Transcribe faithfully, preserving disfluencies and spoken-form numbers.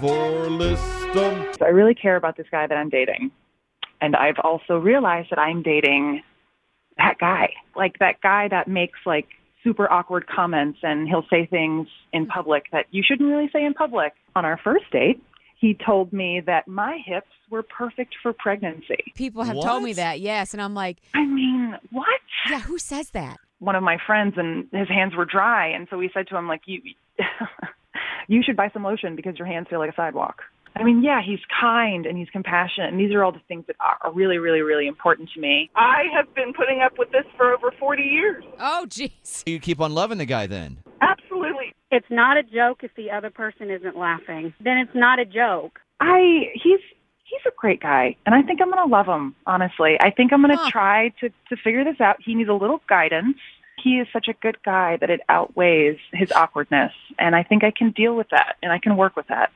Vorlistum. So I really care about this guy that I'm dating. And I've also realized that I'm dating that guy. Like that guy that makes like super awkward comments, and he'll say things in public that you shouldn't really say in public. On our first date, he told me that my hips were perfect for pregnancy. People have what? told me that, yes. And I'm like, I mean, what? Yeah, who says that? One of my friends, and his hands were dry. And so we said to him, like, you you should buy some lotion because your hands feel like a sidewalk. I mean, yeah, he's kind and he's compassionate. And these are all the things that are really, really, really important to me. I have been putting up with this for over forty years. Oh, geez. You keep on loving the guy then. Absolutely. It's not a joke if the other person isn't laughing. Then it's not a joke. I he's he's a great guy, and I think I'm going to love him, honestly. I think I'm going to huh. try to, to figure this out. He needs a little guidance. He is such a good guy that it outweighs his awkwardness, and I think I can deal with that, and I can work with that.